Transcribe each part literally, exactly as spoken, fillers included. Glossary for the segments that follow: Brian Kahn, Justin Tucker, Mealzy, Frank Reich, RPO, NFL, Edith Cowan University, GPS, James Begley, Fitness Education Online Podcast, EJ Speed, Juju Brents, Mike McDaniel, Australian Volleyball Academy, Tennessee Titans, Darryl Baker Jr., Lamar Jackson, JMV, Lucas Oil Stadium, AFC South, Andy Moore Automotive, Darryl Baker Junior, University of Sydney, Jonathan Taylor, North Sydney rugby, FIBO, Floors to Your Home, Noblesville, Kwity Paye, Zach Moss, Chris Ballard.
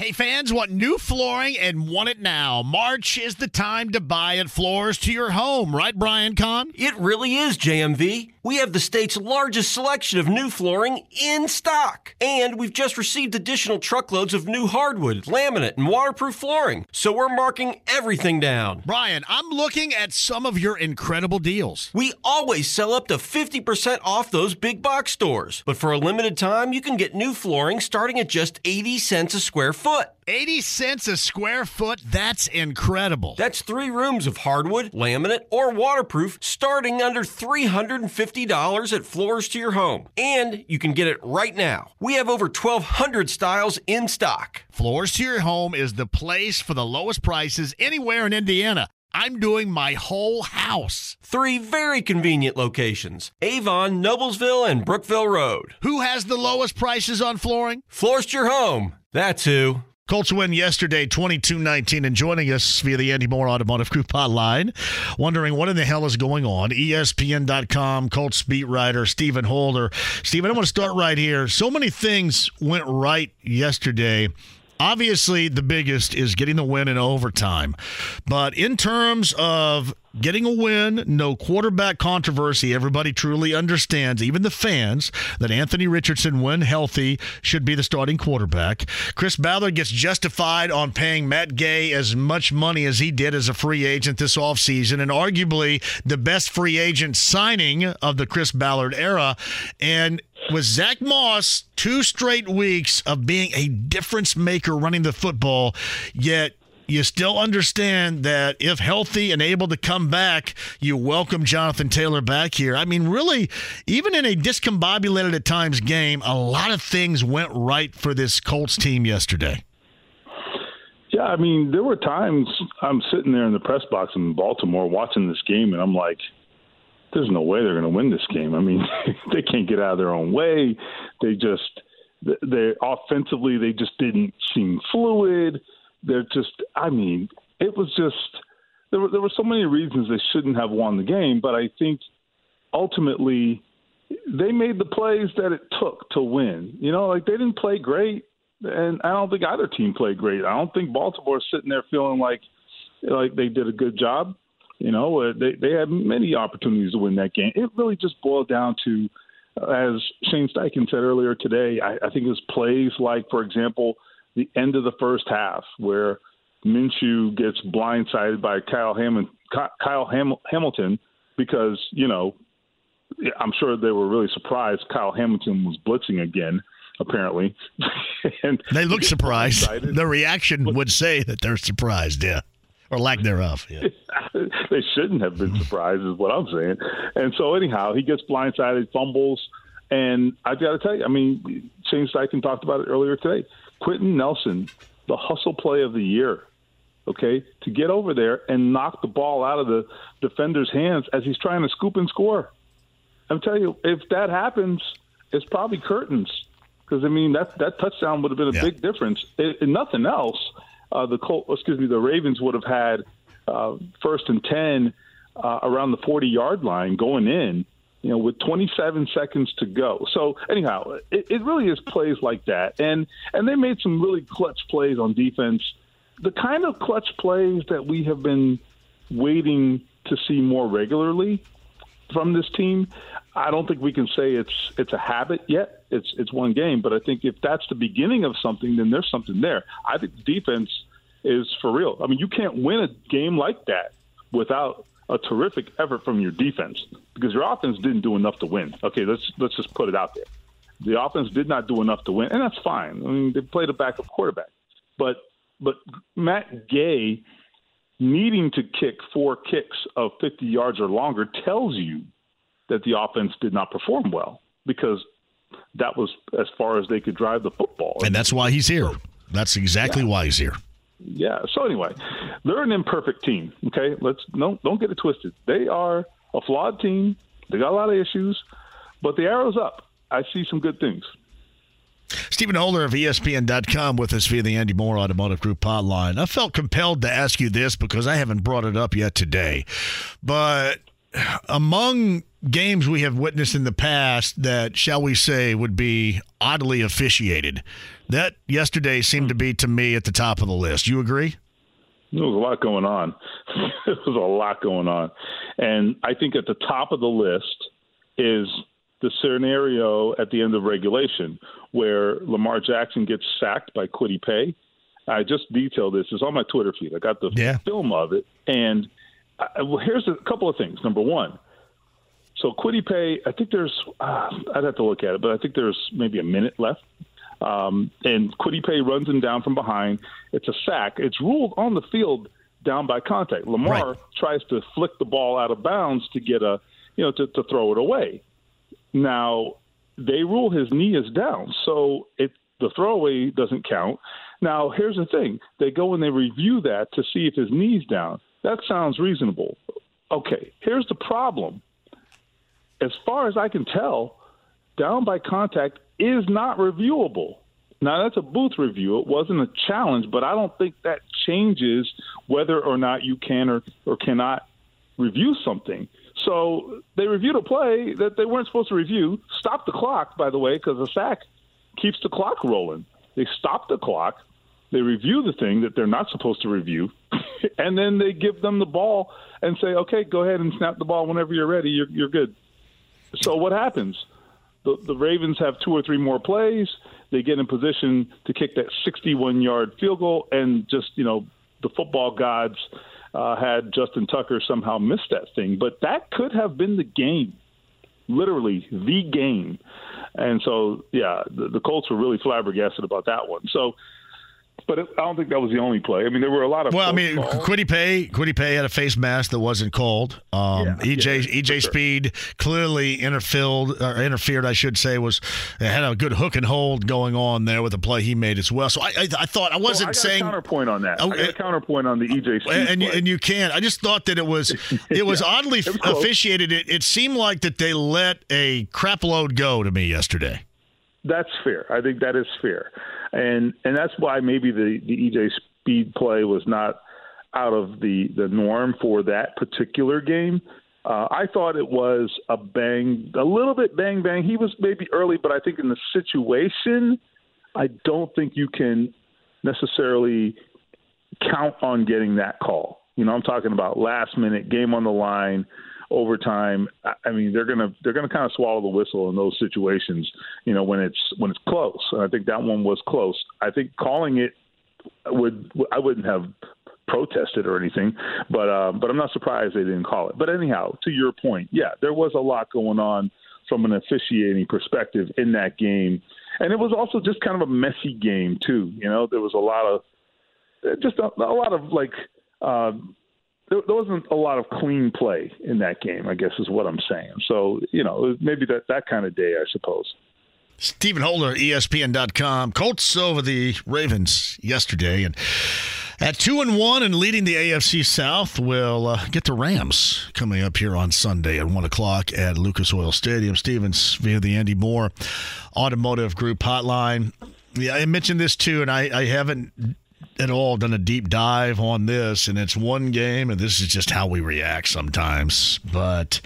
Hey, fans, want new flooring and want it now. March is the time to buy at Floors to Your Home, right, Brian Kahn? It really is, J M V. We have the state's largest selection of new flooring in stock. And we've just received additional truckloads of new hardwood, laminate, and waterproof flooring. So we're marking everything down. Brian, I'm looking at some of your incredible deals. We always sell up to fifty percent off those big box stores. But for a limited time, you can get new flooring starting at just eighty cents a square foot. What? eighty cents a square foot? That's incredible. That's three rooms of hardwood, laminate, or waterproof starting under three hundred fifty dollars at Floors to Your Home. And you can get it right now. We have over twelve hundred styles in stock. Floors to Your Home is the place for the lowest prices anywhere in Indiana. I'm doing my whole house. Three very convenient locations, Avon, Noblesville, and Brookville Road. Who has the lowest prices on flooring? Floors to Your Home. That's who. Colts win yesterday, twenty-two nineteen, and joining us via the Andy Moore Automotive Coupon Line, wondering what in the hell is going on, E S P N dot com, Colts beat writer Stephen Holder. Stephen, I want to start right here. So many things went right yesterday. Obviously, the biggest is getting the win in overtime. But in terms of getting a win, no quarterback controversy, everybody truly understands, even the fans, that Anthony Richardson, when healthy, should be the starting quarterback. Chris Ballard gets justified on paying Matt Gay as much money as he did as a free agent this offseason, and arguably the best free agent signing of the Chris Ballard era. And with Zach Moss, two straight weeks of being a difference maker running the football, yet you still understand that if healthy and able to come back, you welcome Jonathan Taylor back here. I mean, really, even in a discombobulated at times game, a lot of things went right for this Colts team yesterday. Yeah, I mean, there were times I'm sitting there in the press box in Baltimore watching this game, and I'm like, there's no way they're going to win this game. I mean, they can't get out of their own way. They just, they offensively, they just didn't seem fluid. They're just, I mean, it was just, there were, there were so many reasons they shouldn't have won the game, but I think ultimately they made the plays that it took to win. You know, like they didn't play great, and I don't think either team played great. I don't think Baltimore's sitting there feeling like like they did a good job. You know, they, they had many opportunities to win that game. It really just boiled down to, as Shane Steichen said earlier today, I, I think it was plays like, for example, the end of the first half where Minshew gets blindsided by Kyle Hamilton, Kyle Ham- Hamilton because, you know, I'm sure they were really surprised Kyle Hamilton was blitzing again, apparently. And they look surprised. The reaction would say that they're surprised, yeah. Or lack thereof. Yeah. They shouldn't have been surprised is what I'm saying. And so anyhow, he gets blindsided, fumbles. And I've got to tell you, I mean, Shane Steichen talked about it earlier today. Quentin Nelson, the hustle play of the year, okay, to get over there and knock the ball out of the defender's hands as he's trying to scoop and score. I'm telling you, if that happens, it's probably curtains. Because, I mean, that, that touchdown would have been a yeah. big difference. If nothing else, Uh, the Colt, excuse me, the Ravens would have had uh, first and ten uh, around the forty-yard line going in, you know, with twenty-seven seconds to go. So anyhow, it, it really is plays like that, and and they made some really clutch plays on defense, the kind of clutch plays that we have been waiting to see more regularly from this team. I don't think we can say it's it's a habit yet. It's it's one game, but I think if that's the beginning of something, then there's something there. I think the defense is for real. I mean, you can't win a game like that without a terrific effort from your defense because your offense didn't do enough to win. Okay, let's let's just put it out there. The offense did not do enough to win, and that's fine. I mean, they played a backup quarterback, but but Matt Gay needing to kick four kicks of fifty yards or longer tells you that the offense did not perform well because that was as far as they could drive the football. And that's why he's here. That's exactly yeah. why he's here. Yeah. So anyway, they're an imperfect team. Okay. Let's don't don't get it twisted. They are a flawed team. They got a lot of issues, but the arrow's up. I see some good things. Stephen Holder of E S P N dot com with us via the Andy Moore Automotive Group hotline. I felt compelled to ask you this because I haven't brought it up yet today, but among games we have witnessed in the past that, shall we say, would be oddly officiated, that yesterday seemed to be, to me, at the top of the list. You agree? There was a lot going on. There was a lot going on. And I think at the top of the list is the scenario at the end of regulation where Lamar Jackson gets sacked by Kwity Paye. I just detailed this. It's on my Twitter feed. I got the yeah. film of it. And I, well, here's a couple of things. Number one, so Kwity Paye, I think there's uh, – I'd have to look at it, but I think there's maybe a minute left. Um, and Kwity Paye runs him down from behind. It's a sack. It's ruled on the field down by contact. Lamar right. tries to flick the ball out of bounds to get a, you know, to, to throw it away. Now they rule his knee is down, so it the throwaway doesn't count. Now here's the thing: they go and they review that to see if his knee's down. That sounds reasonable. Okay, here's the problem. As far as I can tell, down by contact is not reviewable. Now, that's a booth review. It wasn't a challenge, but I don't think that changes whether or not you can or, or cannot review something. So they reviewed a play that they weren't supposed to review. Stopped the clock, by the way, because a sack keeps the clock rolling. They stop the clock. They review the thing that they're not supposed to review, and then they give them the ball and say, okay, go ahead and snap the ball whenever you're ready. You're, you're good. So what happens? The, the Ravens have two or three more plays. They get in position to kick that sixty-one-yard field goal, and just, you know, the football gods uh, had Justin Tucker somehow miss that thing. But that could have been the game, literally the game. And so, yeah, the, the Colts were really flabbergasted about that one. So, but it, I don't think that was the only play. I mean, there were a lot of. Well, I mean, Kwity Paye, Kwity Paye had a face mask that wasn't called. Um, yeah, E J yeah, E J sure. Speed clearly interfered, or interfered, I should say, was had a good hook and hold going on there with a the play he made as well. So I, I, I thought I wasn't well, I got saying a counterpoint on that. I, I got a counterpoint on the E J Speed, and play. and you can. I just thought that it was it was yeah, oddly it was officiated. It it seemed like that they let a crap load go to me yesterday. That's fair. I think that is fair. And and that's why maybe the, the E J Speed play was not out of the, the norm for that particular game. Uh, I thought it was a bang, a little bit bang, bang. He was maybe early, but I think in the situation, I don't think you can necessarily count on getting that call. You know, I'm talking about last minute, game on the line, overtime. I mean, they're gonna they're gonna kind of swallow the whistle in those situations, you know, when it's when it's close. And I think that one was close. I think calling it would I wouldn't have protested or anything, but uh, but I'm not surprised they didn't call it. But anyhow, to your point, yeah, there was a lot going on from an officiating perspective in that game, and it was also just kind of a messy game too. You know, there was a lot of just a, a lot of like. Um, There wasn't a lot of clean play in that game, I guess is what I'm saying. So, you know, maybe that, that kind of day, I suppose. Stephen Holder, E S P N dot com. Colts over the Ravens yesterday. And at two and one and leading the A F C South, we'll uh, get the Rams coming up here on Sunday at one o'clock at Lucas Oil Stadium. Stevens via the Andy Moore Automotive Group hotline. Yeah, I mentioned this, too, and I, I haven't – at all done a deep dive on this, and it's one game, and this is just how we react sometimes. But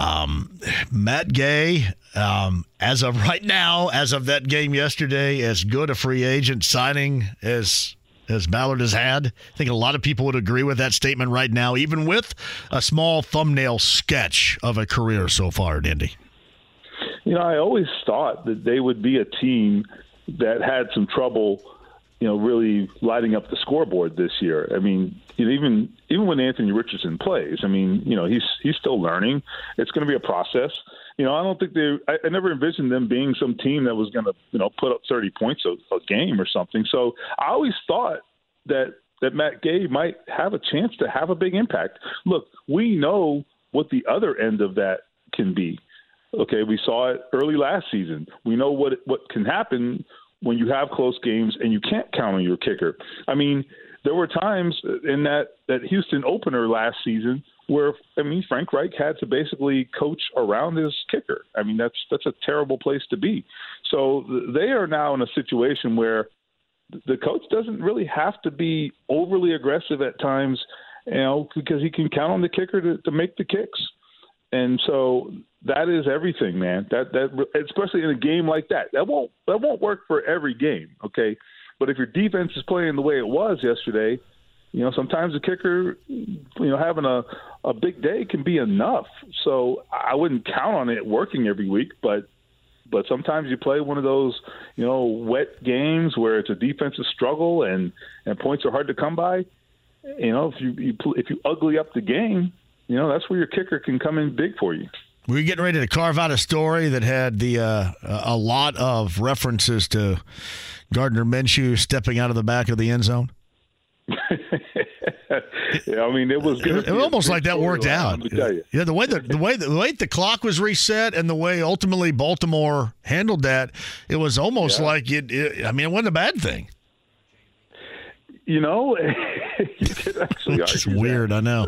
um, Matt Gay, um, as of right now, as of that game yesterday, as good a free agent signing as as Ballard has had. I think a lot of people would agree with that statement right now, even with a small thumbnail sketch of a career so far at Indy. You know, I always thought that they would be a team that had some trouble you know, really lighting up the scoreboard this year. I mean, even even when Anthony Richardson plays, I mean, you know, he's he's still learning. It's going to be a process. You know, I don't think they. I, I never envisioned them being some team that was going to, you know, put up thirty points a, a game or something. So I always thought that that Matt Gay might have a chance to have a big impact. Look, we know what the other end of that can be. Okay, we saw it early last season. We know what what can happen when you have close games and you can't count on your kicker. I mean, there were times in that, that Houston opener last season where, I mean, Frank Reich had to basically coach around his kicker. I mean, that's that's a terrible place to be. So they are now in a situation where the coach doesn't really have to be overly aggressive at times, you know, because he can count on the kicker to, to make the kicks. And so that is everything, man. That that especially in a game like that, that won't that won't work for every game, okay? But if your defense is playing the way it was yesterday, you know, sometimes the kicker, you know, having a, a big day can be enough. So I wouldn't count on it working every week, but but sometimes you play one of those, you know, wet games where it's a defensive struggle and, and points are hard to come by. You know, if you, you if you ugly up the game, you know, that's where your kicker can come in big for you. We were getting ready to carve out a story that had the uh, a lot of references to Gardner Minshew stepping out of the back of the end zone. Yeah, I mean, it was it, it almost like that worked out. Yeah, the way the the way the, the way the clock was reset and the way ultimately Baltimore handled that, it was almost yeah. like it, it. I mean, it wasn't a bad thing. You know, you could actually argue it's weird. That. I know,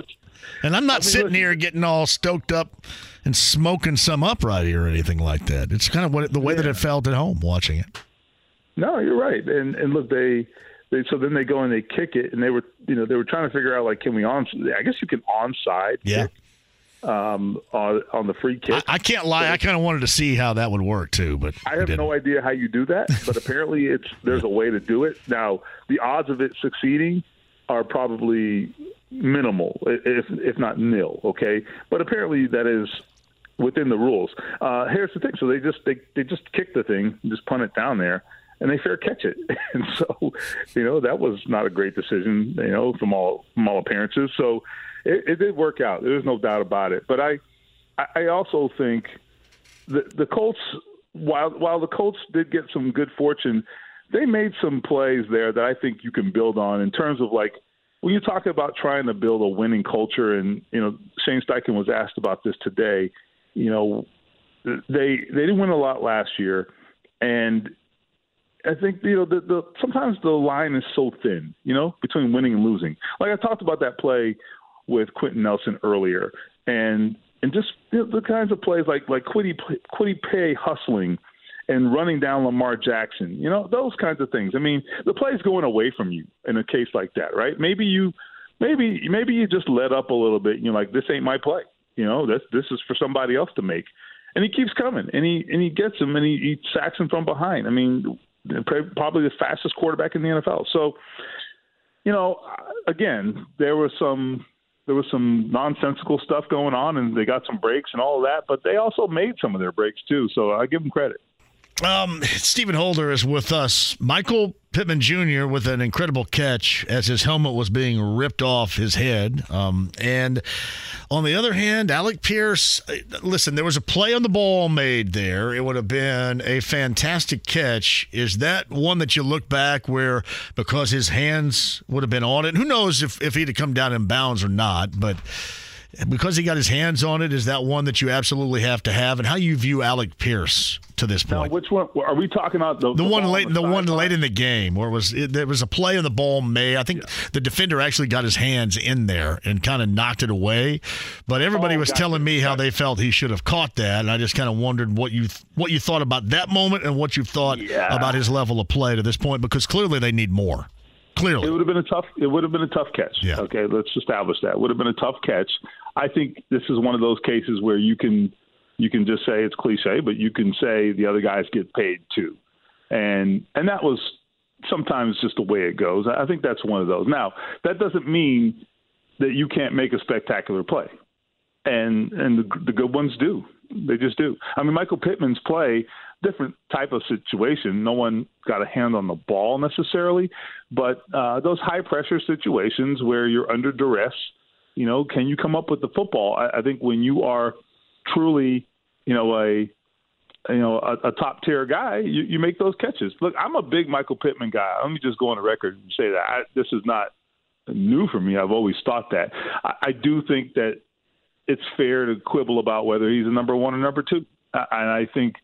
and I'm not I mean, sitting look, here getting all stoked up and smoking some up right here or anything like that. It's kind of what the way yeah. that it felt at home watching it. No, you're right, and and look, they. They, so then they go and they kick it, and they were, you know, they were trying to figure out like, can we on? I guess you can onside, yeah, kick, um, on, on the free kick. I, I can't lie, so I kind of wanted to see how that would work too, but I have didn't. no idea how you do that. But apparently, it's there's a way to do it. Now, the odds of it succeeding are probably minimal, if if not nil. Okay, but apparently that is within the rules. Uh, here's the thing: so they just they they just kick the thing, just punt it down there. And they fair catch it. And so, you know, that was not a great decision, you know, from all from all appearances. So it, it did work out. There's no doubt about it. But I I also think the, the Colts, while while the Colts did get some good fortune, they made some plays there that I think you can build on in terms of, like, when you talk about trying to build a winning culture, and, you know, Shane Steichen was asked about this today, you know, they, they didn't win a lot last year. And I think, you know, the, the, sometimes the line is so thin, you know, between winning and losing. Like, I talked about that play with Quentin Nelson earlier, and and just you know, the kinds of plays like like Kwity Kwity Paye hustling and running down Lamar Jackson, you know, those kinds of things. I mean, the play's going away from you in a case like that, right? Maybe you, maybe maybe you just let up a little bit, and you're like, this ain't my play, you know, this this is for somebody else to make, and he keeps coming, and he and he gets him, and he, he sacks him from behind. I mean, probably the fastest quarterback in the N F L. So, you know, again, there was some there was some nonsensical stuff going on, and they got some breaks and all of that, but they also made some of their breaks too. So I give them credit. Um, Stephen Holder is with us. Michael Pittman Junior with an incredible catch as his helmet was being ripped off his head. Um, and on the other hand, Alec Pierce, listen, there was a play on the ball made there. It would have been a fantastic catch. Is that one that you look back where, because his hands would have been on it? Who knows if, if he'd have come down in bounds or not, but because he got his hands on it, is that one that you absolutely have to have? And how you view Alec Pierce to this point? Now, which one are we talking about? The, the, the one late, on the, the one late in the game, where it was it, there was a play on the ball made. I think yeah. the defender actually got his hands in there and kind of knocked it away. But everybody oh, was telling you. me how they felt he should have caught that, and I just kind of wondered what you what you thought about that moment and what you thought yeah. about his level of play to this point, because clearly they need more. Clearly, it would have been a tough. It would have been a tough catch. Yeah. Okay, let's establish that. It would have been a tough catch. I think this is one of those cases where you can you can just say it's cliche, but you can say the other guys get paid too, and and that was sometimes just the way it goes. I think that's one of those. Now, that doesn't mean that you can't make a spectacular play, and and the, the good ones do. They just do. I mean, Michael Pittman's play, different type of situation. No one got a hand on the ball necessarily, but uh, those high pressure situations where you're under duress, you know, can you come up with the football? I, I think when you are truly, you know, a you know a, a top tier guy, you, you make those catches. Look, I'm a big Michael Pittman guy. Let me just go on the record and say that I, this is not new for me. I've always thought that. I, I do think that it's fair to quibble about whether he's a number one or number two. And I think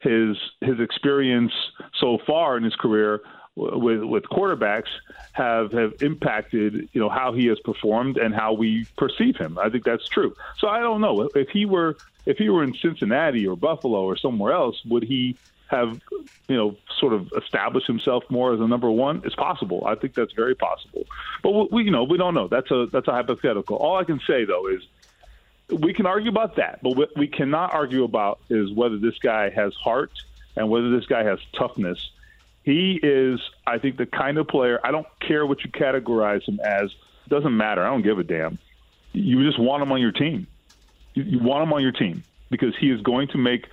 his his experience so far in his career with with quarterbacks have, have impacted, you know, how he has performed and how we perceive him. I think that's true. So I don't know if he were if he were in Cincinnati or Buffalo or somewhere else, would he have, you know, sort of established himself more as a number one? It's possible. I think that's very possible. But we, you know, we don't know. That's a that's a hypothetical. All I can say though is, we can argue about that, but what we cannot argue about is whether this guy has heart and whether this guy has toughness. He is, I think, the kind of player, I don't care what you categorize him as, doesn't matter. I don't give a damn. You just want him on your team. You want him on your team because he is going to make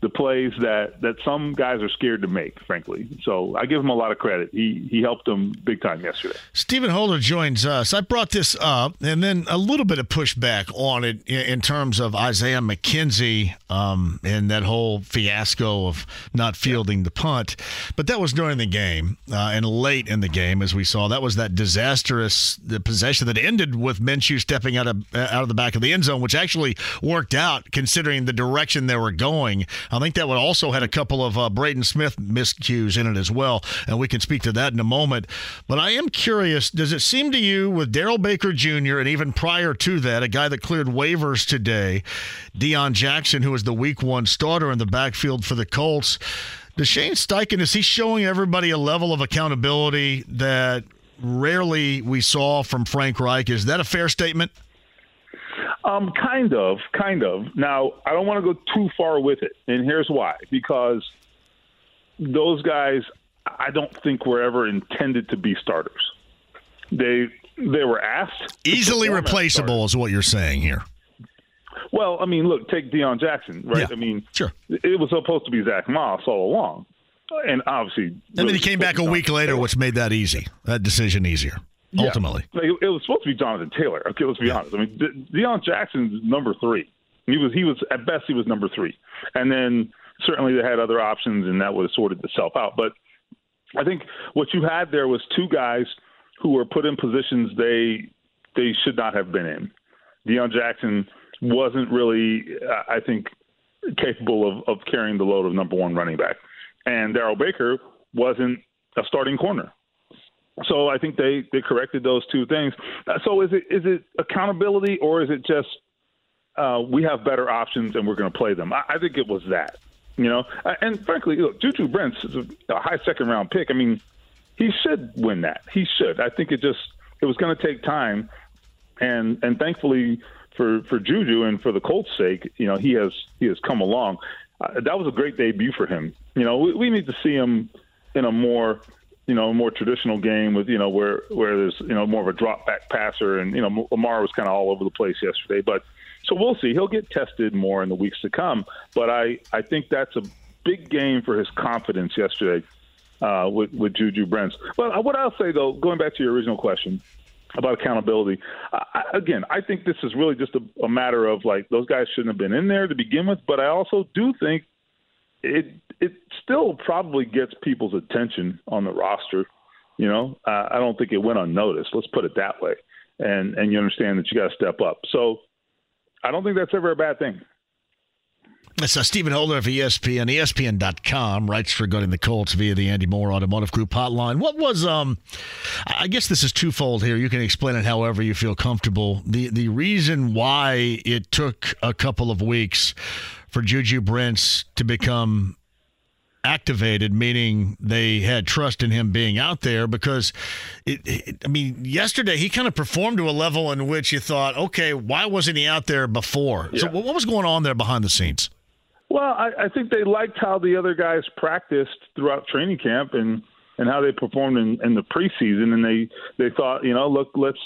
the plays that, that some guys are scared to make, frankly. So I give him a lot of credit. He he helped them big time yesterday. Stephen Holder joins us. I brought this up, and then a little bit of pushback on it in, in terms of Isaiah McKenzie um, and that whole fiasco of not fielding the punt. But that was during the game uh, and late in the game, as we saw. That was that disastrous the possession that ended with Minshew stepping out of, out of the back of the end zone, which actually worked out considering the direction they were going. I think that one also had a couple of uh, Braden Smith miscues in it as well, and we can speak to that in a moment. But I am curious, does it seem to you with Darryl Baker Junior and even prior to that, a guy that cleared waivers today, Deion Jackson, who was the week one starter in the backfield for the Colts, does Shane Steichen, is he showing everybody a level of accountability that rarely we saw from Frank Reich? Is that a fair statement? Um, kind of, kind of. Now, I don't want to go too far with it, and here's why. Because those guys, I don't think were ever intended to be starters. They they were asked. Easily replaceable is what you're saying here. Well, I mean, look, take Deion Jackson, right? Yeah, I mean, sure. It was supposed to be Zach Moss all along, and obviously. And then he came back a week later, which made that easy, that decision easier. Yeah. Ultimately, like, it was supposed to be Jonathan Taylor. Okay, let's be yeah. honest. I mean, De- Deion Jackson's number three. He was, he was at best, he was number three. And then certainly they had other options, and that would have sorted itself out. But I think what you had there was two guys who were put in positions they they should not have been in. Deion Jackson wasn't really, I think, capable of, of carrying the load of number one running back, and Darryl Baker wasn't a starting corner. So I think they, they corrected those two things. So is it is it accountability or is it just uh, we have better options and we're going to play them? I, I think it was that, you know. And frankly, look, Juju Brents is a, a high second round pick. I mean, he should win that. He should. I think it just it was going to take time, and and thankfully for, for Juju and for the Colts' sake, you know, he has he has come along. Uh, that was a great debut for him. You know, we, we need to see him in a more. you know, more traditional game with, you know, where, where there's, you know, more of a drop back passer. And, you know, Lamar was kind of all over the place yesterday, but so we'll see. He'll get tested more in the weeks to come, but I, I think that's a big game for his confidence yesterday uh, with, with Juju Brents. Well, what I'll say though, going back to your original question about accountability, I, again, I think this is really just a, a matter of like, those guys shouldn't have been in there to begin with, but I also do think it, it still probably gets people's attention on the roster. You know, uh, I don't think it went unnoticed. Let's put it that way. And, and you understand that you got to step up. So I don't think that's ever a bad thing. That's uh, Stephen Holder of E S P N. E S P N dot com writes regarding the Colts via the Andy Moore Automotive Group hotline. What was, um, I guess this is twofold here. You can explain it however you feel comfortable. The, the reason why it took a couple of weeks for Juju Brents to become activated, meaning they had trust in him being out there, because it, it, I mean, yesterday he kind of performed to a level in which you thought, okay, why wasn't he out there before? Yeah. So what was going on there behind the scenes? Well, I, I think they liked how the other guys practiced throughout training camp and, and how they performed in, in the preseason. And they, they thought, you know, look, let's,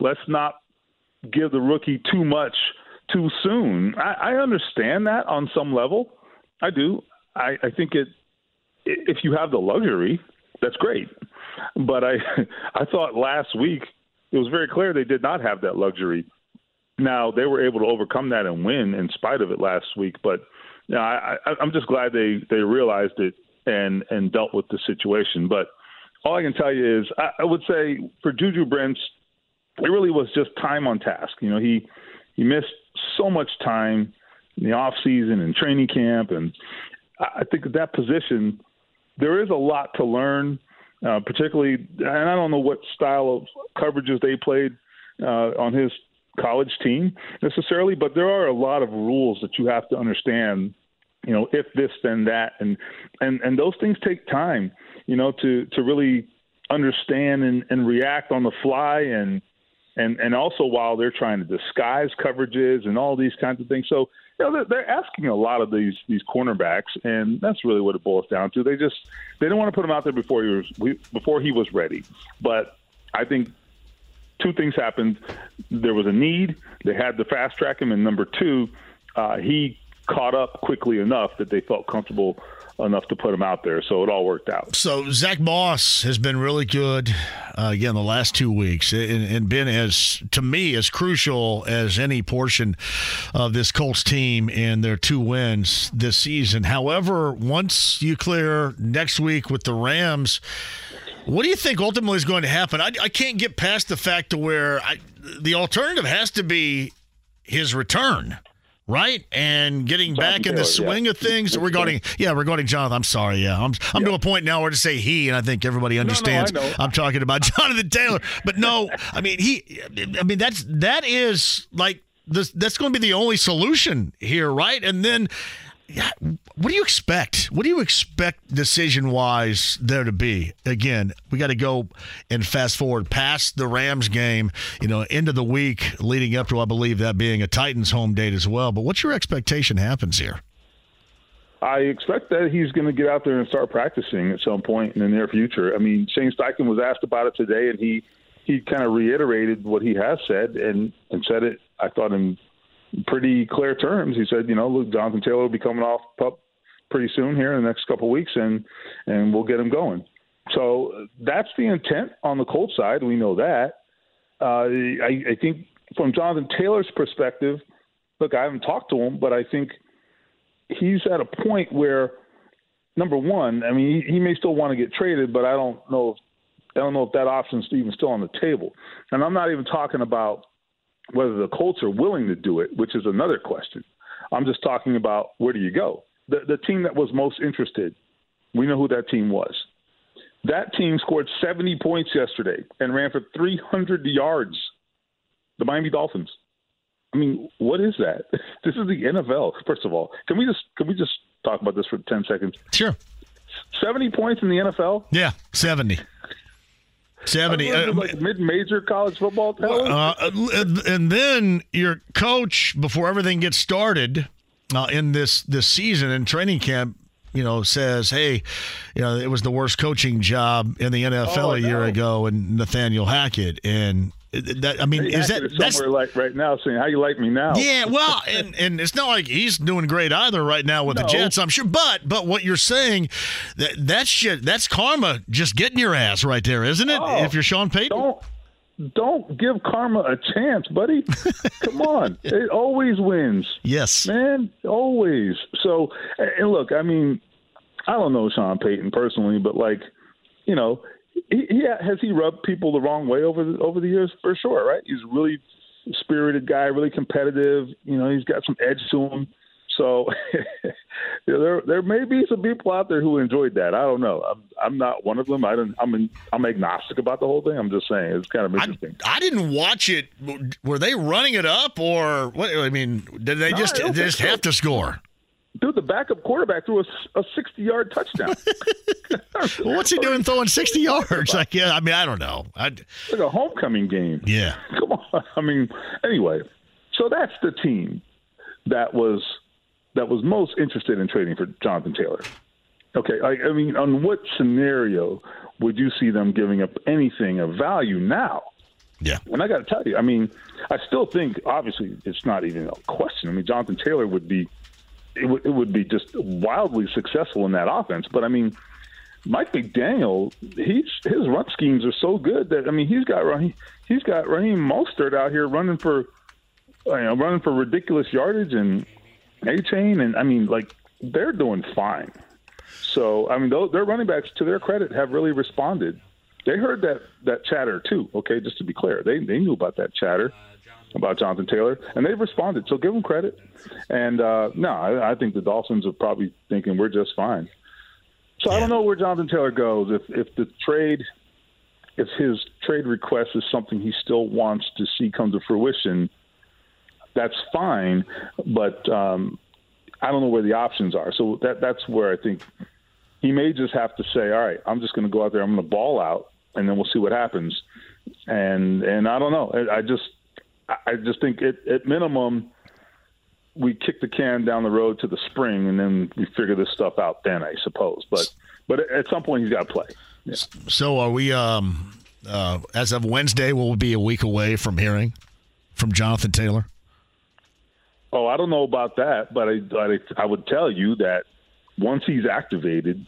let's not give the rookie too much too soon. I, I understand that on some level. I do. I, I think it, if you have the luxury, that's great. But I I thought last week it was very clear they did not have that luxury. Now, they were able to overcome that and win in spite of it last week. But you know, I, I, I'm just glad they, they realized it and, and dealt with the situation. But all I can tell you is I, I would say for Juju Brents, it really was just time on task. You know, he, he missed so much time in the offseason and training camp, and I think at that position, there is a lot to learn, uh, particularly, and I don't know what style of coverages they played uh, on his college team necessarily, but there are a lot of rules that you have to understand, you know, if this, then that. And, and, and those things take time, you know, to, to really understand and, and react on the fly and, and and also while they're trying to disguise coverages and all these kinds of things. So, you know, they're, they're asking a lot of these these cornerbacks, and that's really what it boils down to. They just they didn't want to put him out there before he was before he was ready. But I think two things happened. There was a need. They had to fast track him, and number two, uh, he caught up quickly enough that they felt comfortable enough to put him out there. So it all worked out. So Zach Moss has been really good, uh, again, the last two weeks and, and been, as to me, as crucial as any portion of this Colts team and their two wins this season. However, once you clear next week with the Rams, what do you think ultimately is going to happen? I, I can't get past the fact to where I, the alternative has to be his return. Right, and getting Jonathan back in Taylor, the swing yeah. of things regarding, yeah, regarding Jonathan. I'm sorry, yeah, I'm I'm yeah. to a point now where to say he, and I think everybody understands. No, no, I'm talking about Jonathan Taylor, but no, I mean he, I mean that's that is like this. That's going to be the only solution here, right? And then, what do you expect? What do you expect decision-wise there to be? Again, we got to go and fast forward past the Rams game, you know, end of the week leading up to, I believe, that being a Titans home date as well. But what's your expectation happens here? I expect that he's going to get out there and start practicing at some point in the near future. I mean, Shane Steichen was asked about it today, and he, he kind of reiterated what he has said and, and said it, I thought, in pretty clear terms. He said, you know, look, Jonathan Taylor will be coming off P U P pretty soon here in the next couple of weeks, and, and we'll get him going. So that's the intent on the Colts side. We know that. Uh, I, I think from Jonathan Taylor's perspective, look, I haven't talked to him, but I think he's at a point where, number one, I mean, he, he may still want to get traded, but I don't know. I don't know if that option's even still on the table. And I'm not even talking about whether the Colts are willing to do it, which is another question. I'm just talking about, where do you go? The, the team that was most interested, we know who that team was. That team scored seventy points yesterday and ran for three hundred yards. The Miami Dolphins. I mean, what is that? This is the N F L, first of all. Can we just can we just talk about this for ten seconds? Sure. seventy points in the N F L? Yeah, seventy. seventy uh, like mid-major college football talent. Uh, and then your coach, before everything gets started uh, in this this season in training camp, you know, says, hey, you know, it was the worst coaching job in the N F L oh, a no. year ago, and Nathaniel Hackett. And that, I mean, is that is somewhere like right now saying, how you like me now? Yeah, well, and, and it's not like he's doing great either right now with no. the Jets, I'm sure. But but what you're saying, that that shit, that's karma just getting your ass right there, isn't it? Oh, if you're Sean Payton, don't don't give karma a chance, buddy. Come on, it always wins. Yes, man, always. So, and look, I mean, I don't know Sean Payton personally, but like, you know. He, he, has he rubbed people the wrong way over the, over the years? For sure, right? He's a really spirited guy, really competitive. You know, he's got some edge to him. So there there may be some people out there who enjoyed that. I don't know. I'm, I'm not one of them. I don't, I'm in, I'm agnostic about the whole thing. I'm just saying it's kind of interesting. I, I didn't watch it. Were they running it up, or what? I mean, did they no, just they just so. have to score? Dude, the backup quarterback threw a sixty-yard touchdown. Well, what's he doing throwing sixty yards? Like, yeah, I mean, I don't know. I'd... It's like a homecoming game. Yeah. Come on. I mean, anyway, so that's the team that was that was most interested in trading for Jonathan Taylor. Okay, I, I mean, on what scenario would you see them giving up anything of value now? Yeah. And I got to tell you, I mean, I still think, obviously, it's not even a question. I mean, Jonathan Taylor would be It, w- it would be just wildly successful in that offense. But, I mean, Mike McDaniel, he's, his run schemes are so good that, I mean, he's got Raheem, he's got Raheem Mostert out here running for you know, running for ridiculous yardage, and A-Chain. And, I mean, like, they're doing fine. So, I mean, those, their running backs, to their credit, have really responded. They heard that, that chatter, too, okay, just to be clear. They they knew about that chatter about Jonathan Taylor, and they've responded, so give them credit. And, uh, no, I, I think the Dolphins are probably thinking we're just fine. So yeah. I don't know where Jonathan Taylor goes. If if the trade, if his trade request is something he still wants to see come to fruition, that's fine, but um, I don't know where the options are. So that that's where I think he may just have to say, all right, I'm just going to go out there, I'm going to ball out, and then we'll see what happens. And and I don't know. I just I just think it, at minimum we kick the can down the road to the spring, and then we figure this stuff out then, I suppose. But but at some point he's got to play. Yeah. So are we? Um, uh, as of Wednesday, will we be a week away from hearing from Jonathan Taylor? Oh, I don't know about that, but I I, I would tell you that once he's activated,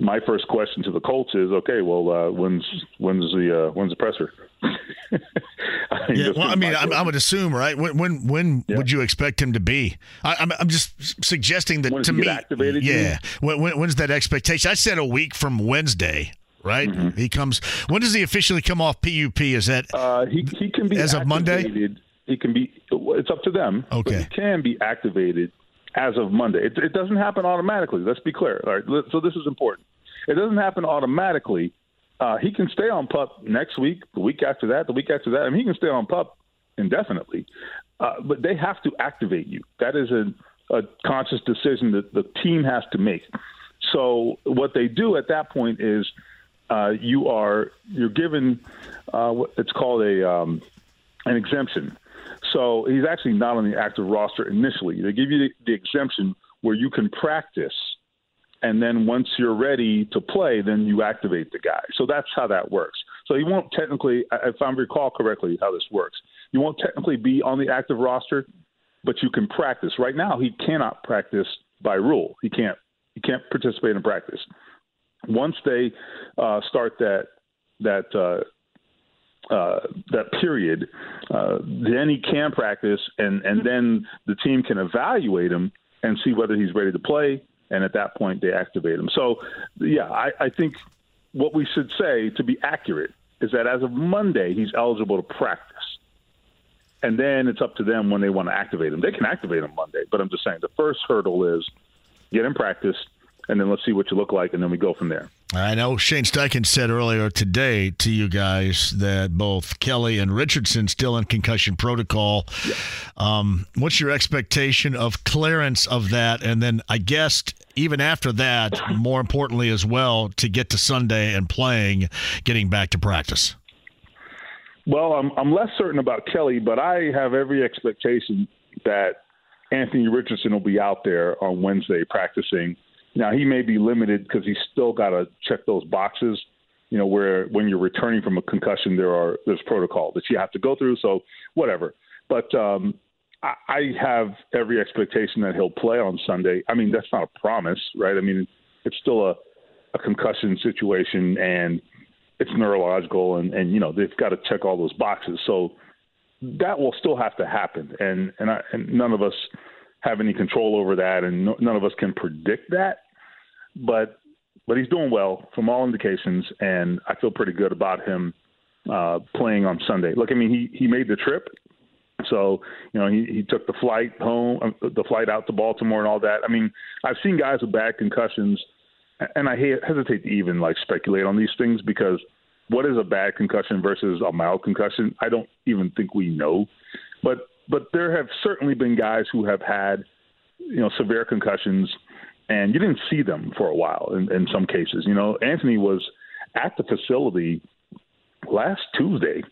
my first question to the Colts is, okay, well, uh, when's when's the uh, when's the presser? I mean, yeah, well, I mean, I, I would assume, right? When when when yeah. would you expect him to be? I, I'm I'm just suggesting that when to me, activated, yeah. When, when, when's that expectation? I said a week from Wednesday, right? Mm-hmm. He comes. When does he officially come off P U P? Is that uh, he he can be as activated. Of Monday? He can be. It's up to them. Okay, but he can be activated as of Monday. It, it doesn't happen automatically. Let's be clear. All right. So this is important. It doesn't happen automatically. Uh, he can stay on P U P next week, the week after that, the week after that. I mean, he can stay on P U P indefinitely. Uh, but they have to activate you. That is a, a conscious decision that the team has to make. So what they do at that point is uh, you are you're given uh, what it's called a um, an exemption. So he's actually not on the active roster initially. They give you the, the exemption where you can practice, and then once you're ready to play, then you activate the guy. So that's how that works. So you won't technically, if I recall correctly how this works, you won't technically be on the active roster, but you can practice. Right now, he cannot practice by rule. He can't he can't participate in practice. Once they uh, start that that uh, Uh, that period, uh, then he can practice, and, and then the team can evaluate him and see whether he's ready to play, and at that point they activate him. So, yeah, I, I think what we should say to be accurate is that as of Monday he's eligible to practice, and then it's up to them when they want to activate him. They can activate him Monday, but I'm just saying the first hurdle is get him practiced, and then let's see what you look like, and then we go from there. I know Shane Steichen said earlier today to you guys that both Kelly and Richardson still in concussion protocol. Yeah. Um, what's your expectation of clearance of that? And then I guess even after that, more importantly as well, to get to Sunday and playing, getting back to practice. Well, I'm, I'm less certain about Kelly, but I have every expectation that Anthony Richardson will be out there on Wednesday practicing. Now, he may be limited because he's still got to check those boxes, you know, where when you're returning from a concussion, there are there's protocol that you have to go through. So whatever. But um, I, I have every expectation that he'll play on Sunday. I mean, that's not a promise, right? I mean, it's still a, a concussion situation, and it's neurological, and, and, you know, they've got to check all those boxes. So that will still have to happen. And, and, I, and none of us have any control over that, and no, none of us can predict that. But but he's doing well from all indications, and I feel pretty good about him uh, playing on Sunday. Look, I mean, he, he made the trip. So, you know, he, he took the flight home, the flight out to Baltimore and all that. I mean, I've seen guys with bad concussions, and I hesitate to even, like, speculate on these things because what is a bad concussion versus a mild concussion? I don't even think we know. But but there have certainly been guys who have had, you know, severe concussions, and you didn't see them for a while in, in some cases. You know, Anthony was at the facility last Tuesday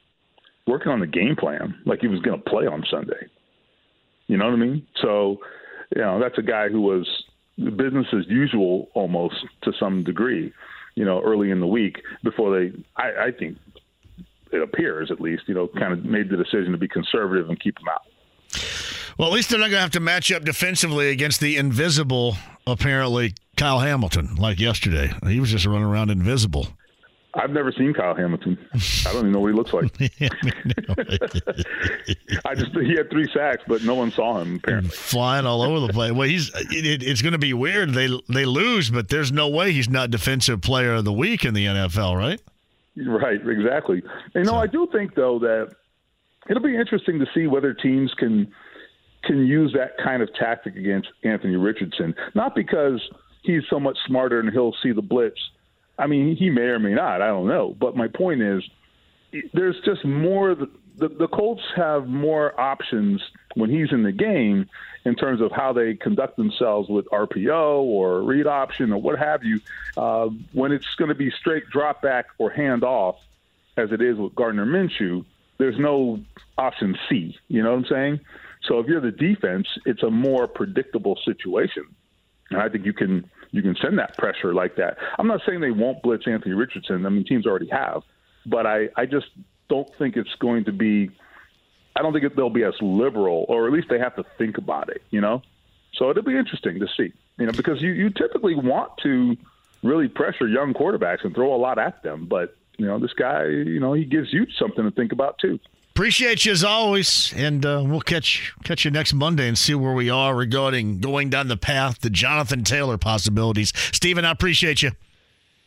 working on the game plan like he was going to play on Sunday. You know what I mean? So, you know, that's a guy who was business as usual almost to some degree, you know, early in the week before they, I, I think it appears at least, you know, kind of made the decision to be conservative and keep him out. Well, at least they're not going to have to match up defensively against the invisible, apparently, Kyle Hamilton, like yesterday. He was just running around invisible. I've never seen Kyle Hamilton. I don't even know what he looks like. yeah, I, mean, no. I just he had three sacks, but no one saw him, apparently. And flying all over the place. Well, he's it, it, it's going to be weird. They, they lose, but there's no way he's not defensive player of the week in the N F L, right? Right, exactly. You know, so. I do think, though, that it'll be interesting to see whether teams can – can use that kind of tactic against Anthony Richardson, not because he's so much smarter and he'll see the blitz. I mean, he may or may not, I don't know. But my point is there's just more, the, the, the Colts have more options when he's in the game in terms of how they conduct themselves with R P O or read option or what have you, uh, when it's going to be straight drop back or hand off as it is with Gardner Minshew, there's no option C. You know what I'm saying? So if you're the defense, it's a more predictable situation. And I think you can you can send that pressure like that. I'm not saying they won't blitz Anthony Richardson. I mean, teams already have. But I, I just don't think it's going to be – I don't think it, they'll be as liberal, or at least they have to think about it, you know? So it'll be interesting to see, you know, because you, you typically want to really pressure young quarterbacks and throw a lot at them. But, you know, this guy, you know, he gives you something to think about too. Appreciate you as always, and uh, we'll catch catch you next Monday and see where we are regarding going down the path to Jonathan Taylor possibilities. Stephen, I appreciate you.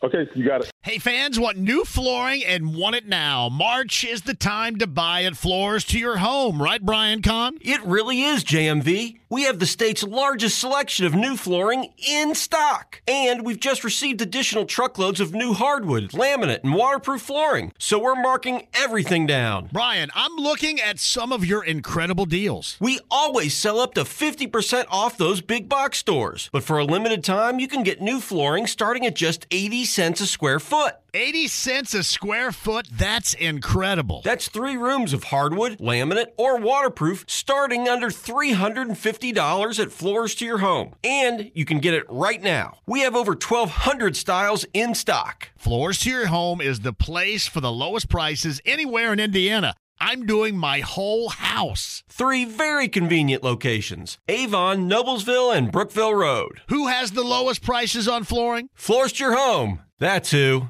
Okay, you got it. Hey, fans, want new flooring and want it now. March is the time to buy at Floors to Your Home, right, Brian Kahn? It really is, J M V. We have the state's largest selection of new flooring in stock. And we've just received additional truckloads of new hardwood, laminate, and waterproof flooring. So we're marking everything down. Brian, I'm looking at some of your incredible deals. We always sell up to fifty percent off those big box stores. But for a limited time, you can get new flooring starting at just eighty cents a square foot. foot. eighty cents a square foot? That's incredible. That's three rooms of hardwood, laminate, or waterproof starting under three hundred fifty dollars at Floors to Your Home. And you can get it right now. We have over twelve hundred styles in stock. Floors to Your Home is the place for the lowest prices anywhere in Indiana. I'm doing my whole house. Three very convenient locations, Avon, Noblesville, and Brookville Road. Who has the lowest prices on flooring? Floors to Your Home. That's who.